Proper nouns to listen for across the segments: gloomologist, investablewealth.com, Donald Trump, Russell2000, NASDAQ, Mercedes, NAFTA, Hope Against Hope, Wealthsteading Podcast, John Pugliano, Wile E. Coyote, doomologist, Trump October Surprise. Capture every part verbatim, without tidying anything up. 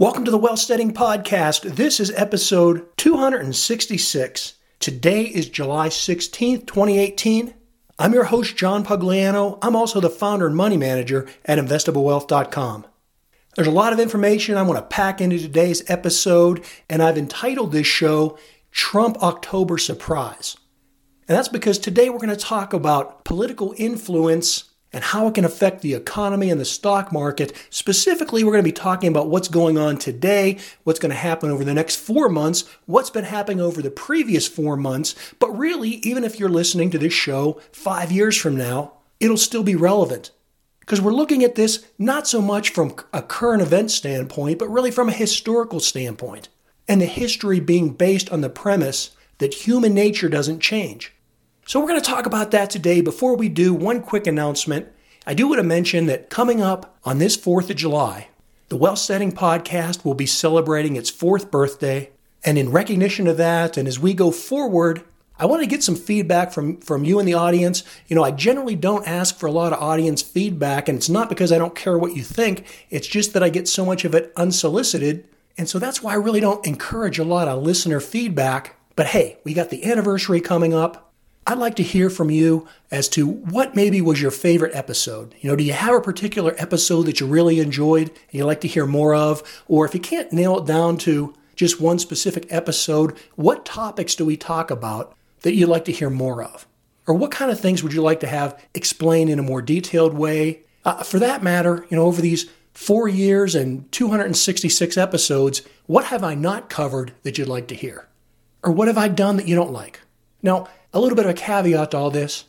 Welcome to the Wealthsteading Podcast. This is episode two hundred sixty-six. Today is July sixteenth, twenty eighteen. I'm your host, John Pugliano. I'm also the founder and money manager at investable wealth dot com. There's a lot of information I want to pack into today's episode, and I've entitled this show, Trump October Surprise. And that's because today we're going to talk about political influence and how it can affect the economy and the stock market. Specifically, we're going to be talking about what's going on today, what's going to happen over the next four months, what's been happening over the previous four months. But really, even if you're listening to this show five years from now, it'll still be relevant. Because we're looking at this not so much from a current event standpoint, but really from a historical standpoint. And the history being based on the premise that human nature doesn't change. So we're going to talk about that today. Before we do, one quick announcement. I do want to mention that coming up on this fourth of July, the Wealthsteading Podcast will be celebrating its fourth birthday. And in recognition of that, and as we go forward, I want to get some feedback from, from you in the audience. You know, I generally don't ask for a lot of audience feedback, and it's not because I don't care what you think. It's just that I get so much of it unsolicited. And so that's why I really don't encourage a lot of listener feedback. But hey, we got the anniversary coming up. I'd like to hear from you as to what maybe was your favorite episode. You know, do you have a particular episode that you really enjoyed and you'd like to hear more of? Or if you can't nail it down to just one specific episode, what topics do we talk about that you'd like to hear more of? Or what kind of things would you like to have explained in a more detailed way? Uh, for that matter, you know, over these four years and two hundred sixty-six episodes, what have I not covered that you'd like to hear? Or what have I done that you don't like? Now, a little bit of a caveat to all this.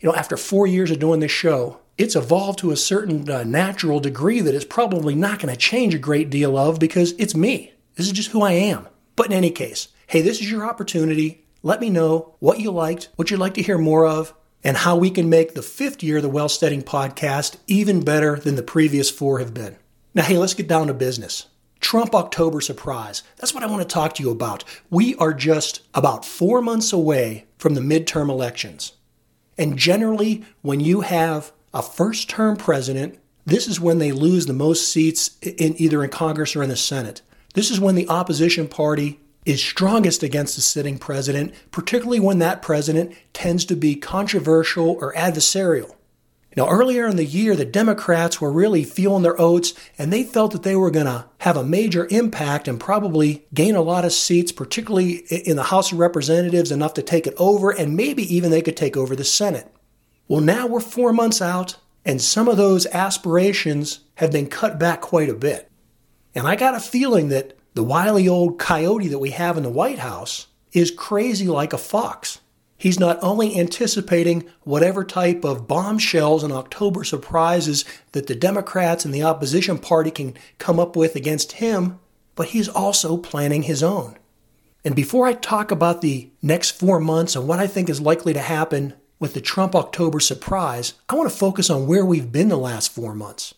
You know, after four years of doing this show, it's evolved to a certain uh, natural degree that it's probably not going to change a great deal of because it's me. This is just who I am. But in any case, hey, this is your opportunity. Let me know what you liked, what you'd like to hear more of, and how we can make the fifth year of the Wealthsteading Podcast even better than the previous four have been. Now, hey, let's get down to business. Trump October Surprise. That's what I want to talk to you about. We are just about four months away from the midterm elections. And generally, when you have a first-term president, this is when they lose the most seats in either in Congress or in the Senate. This is when the opposition party is strongest against the sitting president, particularly when that president tends to be controversial or adversarial. Now, earlier in the year, the Democrats were really feeling their oats, and they felt that they were going to have a major impact and probably gain a lot of seats, particularly in the House of Representatives, enough to take it over, and maybe even they could take over the Senate. Well, now we're four months out, and some of those aspirations have been cut back quite a bit. And I got a feeling that the wily old coyote that we have in the White House is crazy like a fox. He's not only anticipating whatever type of bombshells and October surprises that the Democrats and the opposition party can come up with against him, but he's also planning his own. And before I talk about the next four months and what I think is likely to happen with the Trump October surprise, I want to focus on where we've been the last four months.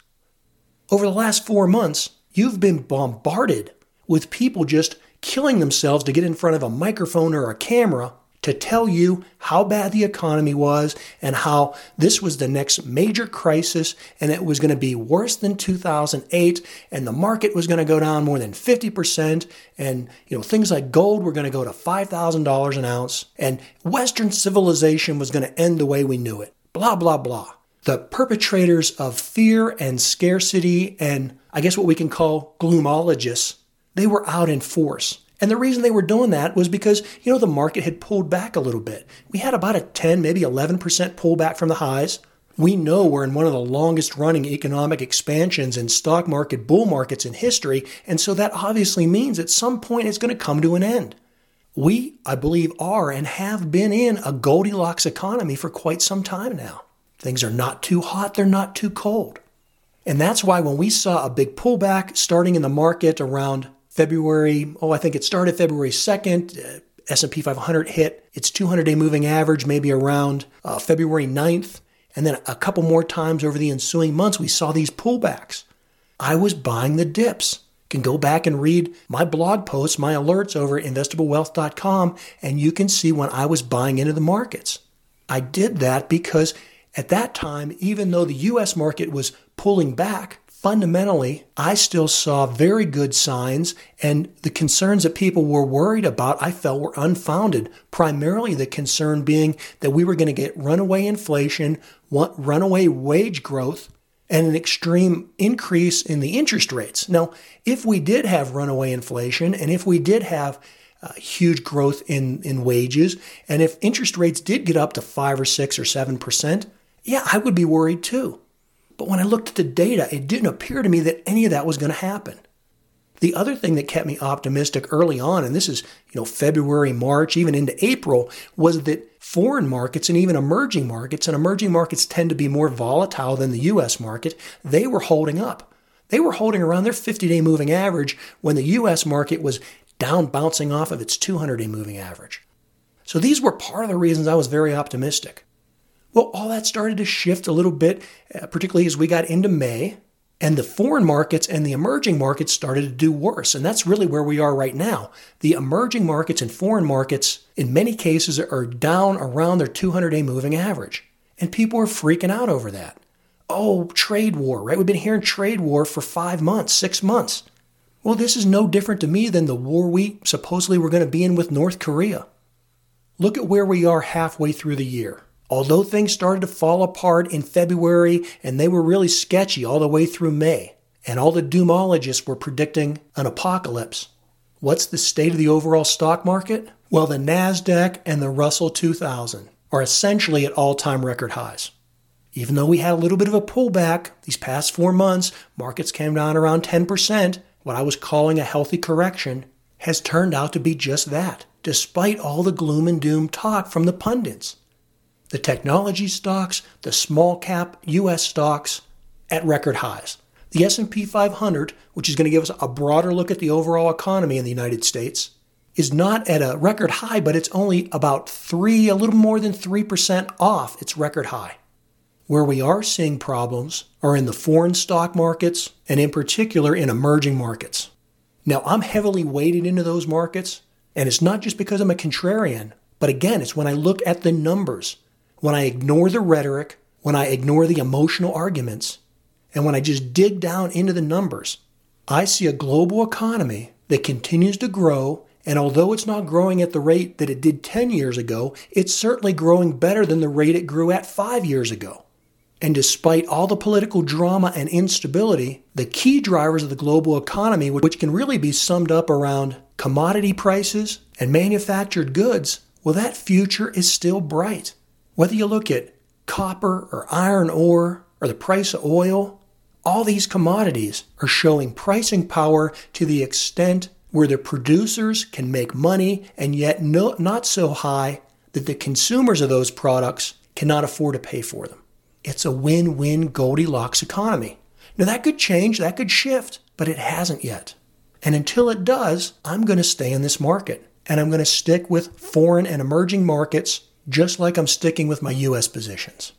Over the last four months, you've been bombarded with people just killing themselves to get in front of a microphone or a camera to tell you how bad the economy was and how this was the next major crisis and it was going to be worse than two thousand eight and the market was going to go down more than fifty percent and, you know, things like gold were going to go to five thousand dollars an ounce and Western civilization was going to end the way we knew it. Blah, blah, blah. The perpetrators of fear and scarcity and I guess what we can call gloomologists, they were out in force. And the reason they were doing that was because, you know, the market had pulled back a little bit. We had about a ten, maybe eleven percent pullback from the highs. We know we're in one of the longest running economic expansions and stock market bull markets in history. And so that obviously means at some point it's going to come to an end. We, I believe, are and have been in a Goldilocks economy for quite some time now. Things are not too hot. They're not too cold. And that's why when we saw a big pullback starting in the market around February, oh, I think it started February second, uh, S and P five hundred hit its two hundred day moving average maybe around uh, February ninth, and then a couple more times over the ensuing months, we saw these pullbacks. I was buying the dips. You can go back and read my blog posts, my alerts over at investable wealth dot com, and you can see when I was buying into the markets. I did that because at that time, even though the U S market was pulling back, fundamentally, I still saw very good signs, and the concerns that people were worried about, I felt were unfounded. Primarily the concern being that we were going to get runaway inflation, runaway wage growth, and an extreme increase in the interest rates. Now, if we did have runaway inflation, and if we did have uh, huge growth in, in wages, and if interest rates did get up to five or six or seven percent, yeah, I would be worried too. But when I looked at the data, it didn't appear to me that any of that was going to happen. The other thing that kept me optimistic early on, and this is, you know, February, March, even into April, was that foreign markets and even emerging markets, and emerging markets tend to be more volatile than the U S market, they were holding up. They were holding around their fifty-day moving average when the U S market was down, bouncing off of its two hundred-day moving average. So these were part of the reasons I was very optimistic. Well, all that started to shift a little bit, particularly as we got into May, and the foreign markets and the emerging markets started to do worse. And that's really where we are right now. The emerging markets and foreign markets, in many cases, are down around their two hundred-day moving average. And people are freaking out over that. Oh, trade war, right? We've been hearing trade war for five months, six months. Well, this is no different to me than the war we supposedly were going to be in with North Korea. Look at where we are halfway through the year. Although things started to fall apart in February, and they were really sketchy all the way through May, and all the doomologists were predicting an apocalypse, what's the state of the overall stock market? Well, the NASDAQ and the Russell two thousand are essentially at all-time record highs. Even though we had a little bit of a pullback these past four months, markets came down around ten percent, what I was calling a healthy correction, has turned out to be just that, despite all the gloom and doom talk from the pundits. The technology stocks, the small cap U S stocks at record highs. The S and P five hundred, which is going to give us a broader look at the overall economy in the United States, is not at a record high, but it's only about three, a little more than three percent off its record high. Where we are seeing problems are in the foreign stock markets, and in particular in emerging markets. Now, I'm heavily weighted into those markets, and it's not just because I'm a contrarian, but again, it's when I look at the numbers. When I ignore the rhetoric, when I ignore the emotional arguments, and when I just dig down into the numbers, I see a global economy that continues to grow, and although it's not growing at the rate that it did ten years ago, it's certainly growing better than the rate it grew at five years ago. And despite all the political drama and instability, the key drivers of the global economy, which can really be summed up around commodity prices and manufactured goods, well, that future is still bright. Whether you look at copper or iron ore or the price of oil, all these commodities are showing pricing power to the extent where the producers can make money, and yet no, not so high that the consumers of those products cannot afford to pay for them. It's a win-win Goldilocks economy. Now that could change, that could shift, but it hasn't yet. And until it does, I'm going to stay in this market, and I'm going to stick with foreign and emerging markets just like I'm sticking with my U S positions.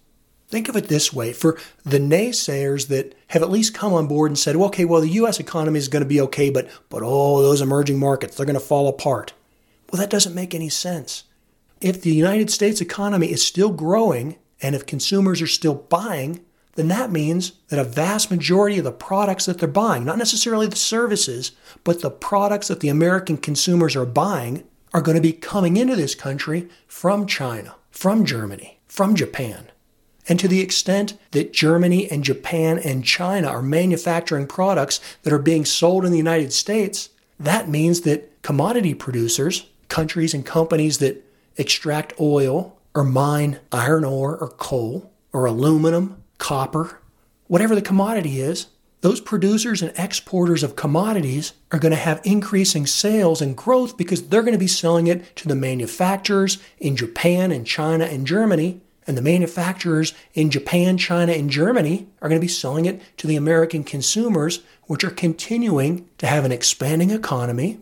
Think of it this way. For the naysayers that have at least come on board and said, well, okay, well, the U S economy is going to be okay, but, but oh, those emerging markets, they're going to fall apart. Well, that doesn't make any sense. If the United States economy is still growing, and if consumers are still buying, then that means that a vast majority of the products that they're buying, not necessarily the services, but the products that the American consumers are buying, are going to be coming into this country from China, from Germany, from Japan. And to the extent that Germany and Japan and China are manufacturing products that are being sold in the United States, that means that commodity producers, countries and companies that extract oil or mine iron ore or coal or aluminum, copper, whatever the commodity is, those producers and exporters of commodities are going to have increasing sales and growth because they're going to be selling it to the manufacturers in Japan and China and Germany, and the manufacturers in Japan, China, and Germany are going to be selling it to the American consumers, which are continuing to have an expanding economy,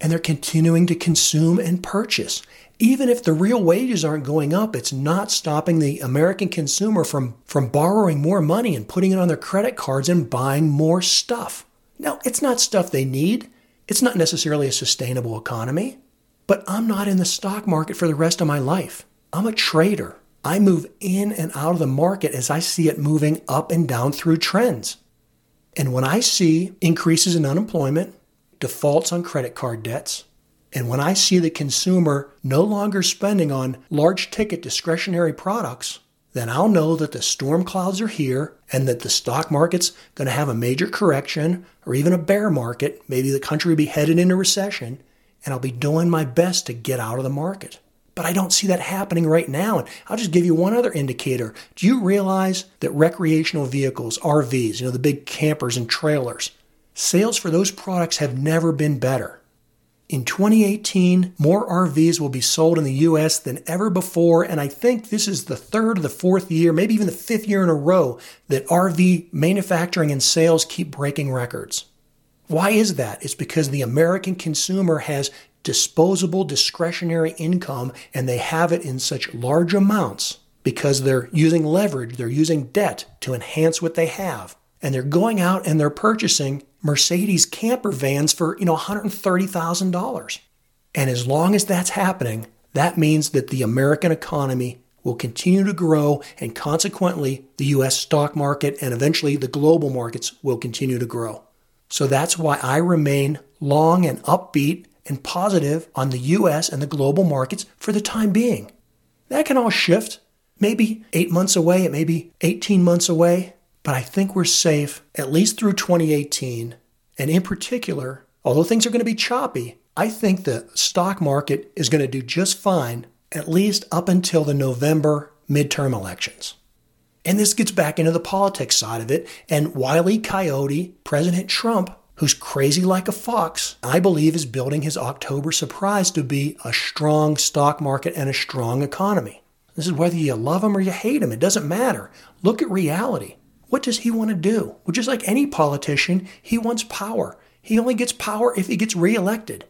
and they're continuing to consume and purchase. Even if the real wages aren't going up, it's not stopping the American consumer from, from borrowing more money and putting it on their credit cards and buying more stuff. Now, it's not stuff they need. It's not necessarily a sustainable economy. But I'm not in the stock market for the rest of my life. I'm a trader. I move in and out of the market as I see it moving up and down through trends. And when I see increases in unemployment, defaults on credit card debts, and when I see the consumer no longer spending on large ticket discretionary products, then I'll know that the storm clouds are here and that the stock market's going to have a major correction or even a bear market. Maybe the country will be headed into recession, and I'll be doing my best to get out of the market. But I don't see that happening right now. And I'll just give you one other indicator. Do you realize that recreational vehicles, R Vs, you know, the big campers and trailers, sales for those products have never been better. In twenty eighteen, more R Vs will be sold in the U S than ever before, and I think this is the third or the fourth year, maybe even the fifth year in a row, that R V manufacturing and sales keep breaking records. Why is that? It's because the American consumer has disposable discretionary income, and they have it in such large amounts because they're using leverage, they're using debt to enhance what they have. And they're going out and they're purchasing Mercedes camper vans for, you know, one hundred thirty thousand dollars. And as long as that's happening, that means that the American economy will continue to grow, and consequently, the U S stock market and eventually the global markets will continue to grow. So that's why I remain long and upbeat and positive on the U S and the global markets for the time being. That can all shift. Maybe eight months away, it may be eighteen months away. But I think we're safe, at least through twenty eighteen. And in particular, although things are going to be choppy, I think the stock market is going to do just fine, at least up until the November midterm elections. And this gets back into the politics side of it. And Wile E. Coyote, President Trump, who's crazy like a fox, I believe is building his October surprise to be a strong stock market and a strong economy. This is whether you love him or you hate him. It doesn't matter. Look at reality. What does he want to do? Well, just like any politician, he wants power. He only gets power if he gets reelected.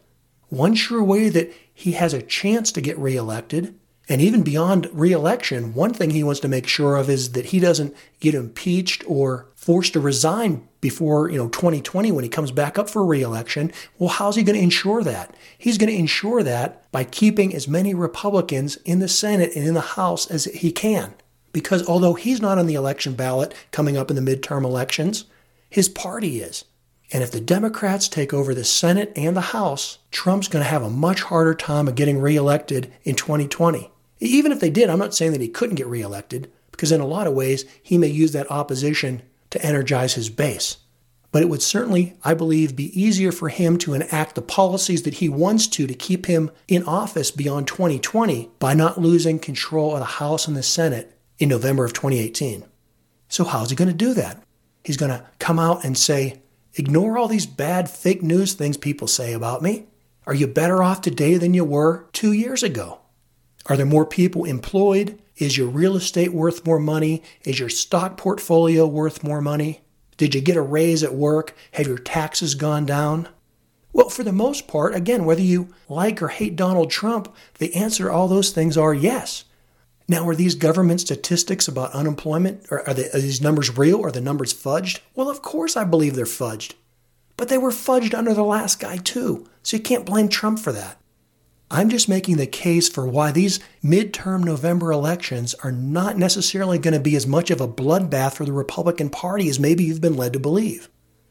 One sure way that he has a chance to get reelected, and even beyond reelection, one thing he wants to make sure of is that he doesn't get impeached or forced to resign before, you know, twenty twenty when he comes back up for reelection. Well, how's he going to ensure that? He's going to ensure that by keeping as many Republicans in the Senate and in the House as he can. Because although he's not on the election ballot coming up in the midterm elections, his party is. And if the Democrats take over the Senate and the House, Trump's going to have a much harder time of getting reelected in twenty twenty. Even if they did, I'm not saying that he couldn't get reelected, because in a lot of ways, he may use that opposition to energize his base. But it would certainly, I believe, be easier for him to enact the policies that he wants to to keep him in office beyond twenty twenty by not losing control of the House and the Senate in November of twenty eighteen. So how's he going to do that? He's going to come out and say, ignore all these bad fake news things people say about me. Are you better off today than you were two years ago? Are there more people employed? Is your real estate worth more money? Is your stock portfolio worth more money? Did you get a raise at work? Have your taxes gone down? Well, for the most part, again, whether you like or hate Donald Trump, the answer to all those things are yes. Now, are these government statistics about unemployment, or are, they, are these numbers real? Are the numbers fudged? Well, of course I believe they're fudged. But they were fudged under the last guy too, so you can't blame Trump for that. I'm just making the case for why these midterm November elections are not necessarily going to be as much of a bloodbath for the Republican Party as maybe you've been led to believe.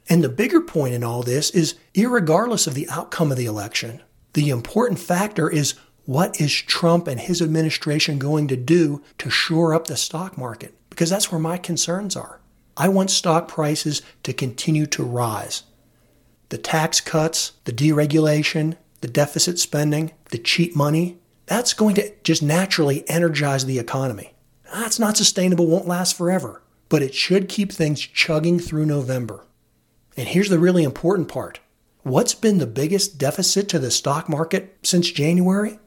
And the bigger point in all this is, irregardless of the outcome of the election, the important factor is, what is Trump and his administration going to do to shore up the stock market? Because that's where my concerns are. I want stock prices to continue to rise. The tax cuts, the deregulation, the deficit spending, the cheap money, that's going to just naturally energize the economy. That's not sustainable, won't last forever, but it should keep things chugging through November. And here's the really important part. What's been the biggest deficit to the stock market since January?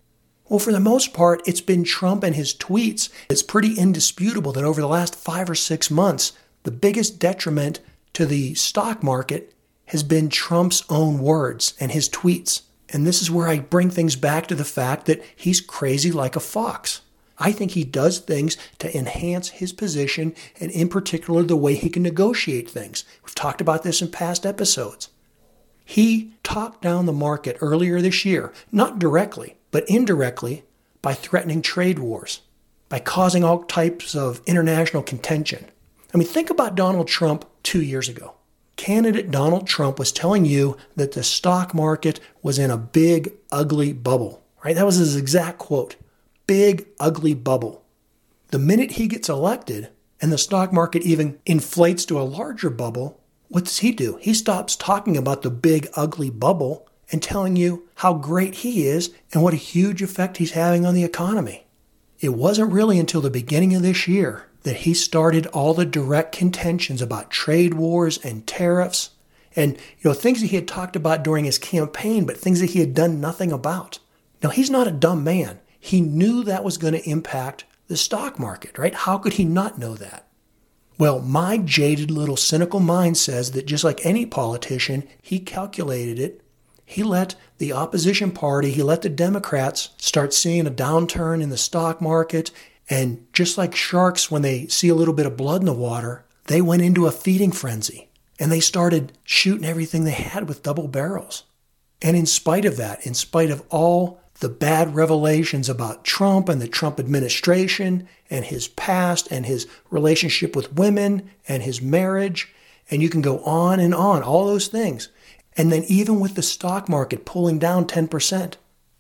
Well, for the most part, it's been Trump and his tweets. It's pretty indisputable that over the last five or six months, the biggest detriment to the stock market has been Trump's own words and his tweets. And this is where I bring things back to the fact that he's crazy like a fox. I think he does things to enhance his position, and in particular, the way he can negotiate things. We've talked about this in past episodes. He talked down the market earlier this year, not directly, but indirectly, by threatening trade wars, by causing all types of international contention. I mean, think about Donald Trump two years ago. candidate Donald Trump was telling you that the stock market was in a big, ugly bubble, right? That was his exact quote, big, ugly bubble. The minute he gets elected and the stock market even inflates to a larger bubble, what does he do? He stops talking about the big, ugly bubble and telling you how great he is and what a huge effect he's having on the economy. It wasn't really until the beginning of this year that he started all the direct contentions about trade wars and tariffs and, you know, things that he had talked about during his campaign, but things that he had done nothing about. Now, he's not a dumb man. He knew that was going to impact the stock market, right? How could he not know that? Well, my jaded little cynical mind says that just like any politician, he calculated it. He let the opposition party, he let the Democrats start seeing a downturn in the stock market. And just like sharks, when they see a little bit of blood in the water, they went into a feeding frenzy and they started shooting everything they had with double barrels. And in spite of that, in spite of all the bad revelations about Trump and the Trump administration and his past and his relationship with women and his marriage, and you can go on and on, all those things. And then even with the stock market pulling down ten percent,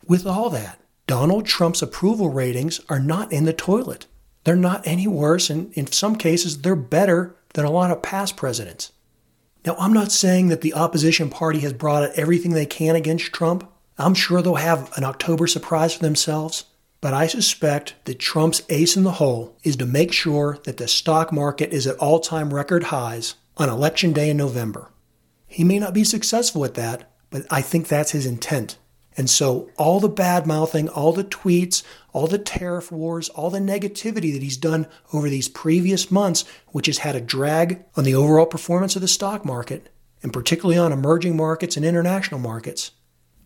with all that, Donald Trump's approval ratings are not in the toilet. They're not any worse, and in some cases, they're better than a lot of past presidents. Now, I'm not saying that the opposition party has brought out everything they can against Trump. I'm sure they'll have an October surprise for themselves, but I suspect that Trump's ace in the hole is to make sure that the stock market is at all-time record highs on Election Day in November. He may not be successful at that, but I think that's his intent. And so all the bad-mouthing, all the tweets, all the tariff wars, all the negativity that he's done over these previous months, which has had a drag on the overall performance of the stock market, and particularly on emerging markets and international markets,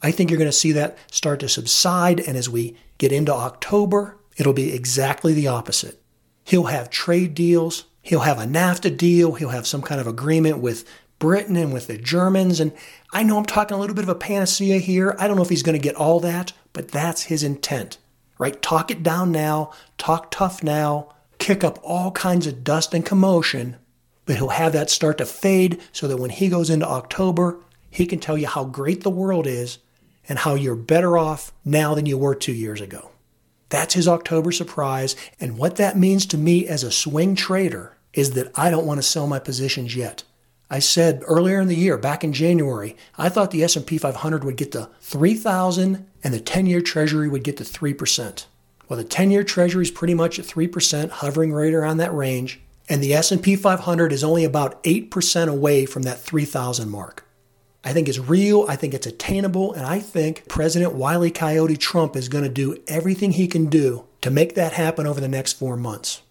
I think you're going to see that start to subside. And as we get into October, it'll be exactly the opposite. He'll have trade deals. He'll have a NAFTA deal. He'll have some kind of agreement with Britain and with the Germans. And I know I'm talking a little bit of a panacea here. I don't know if he's going to get all that, but that's his intent, right? Talk it down now, talk tough now, kick up all kinds of dust and commotion, but he'll have that start to fade so that when he goes into October, he can tell you how great the world is and how you're better off now than you were two years ago. That's his October surprise. And what that means to me as a swing trader is that I don't want to sell my positions yet. I said earlier in the year, back in January, I thought the S and P five hundred would get to three thousand and the ten-year Treasury would get to three percent. Well, the ten-year Treasury is pretty much at three percent, hovering right around that range, and the S and P five hundred is only about eight percent away from that three thousand mark. I think it's real, I think it's attainable, and I think President Wile E. Coyote Trump is going to do everything he can do to make that happen over the next four months.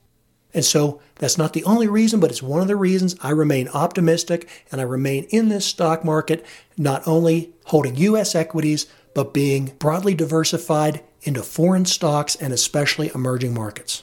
And so that's not the only reason, but it's one of the reasons I remain optimistic and I remain in this stock market, not only holding U S equities, but being broadly diversified into foreign stocks and especially emerging markets.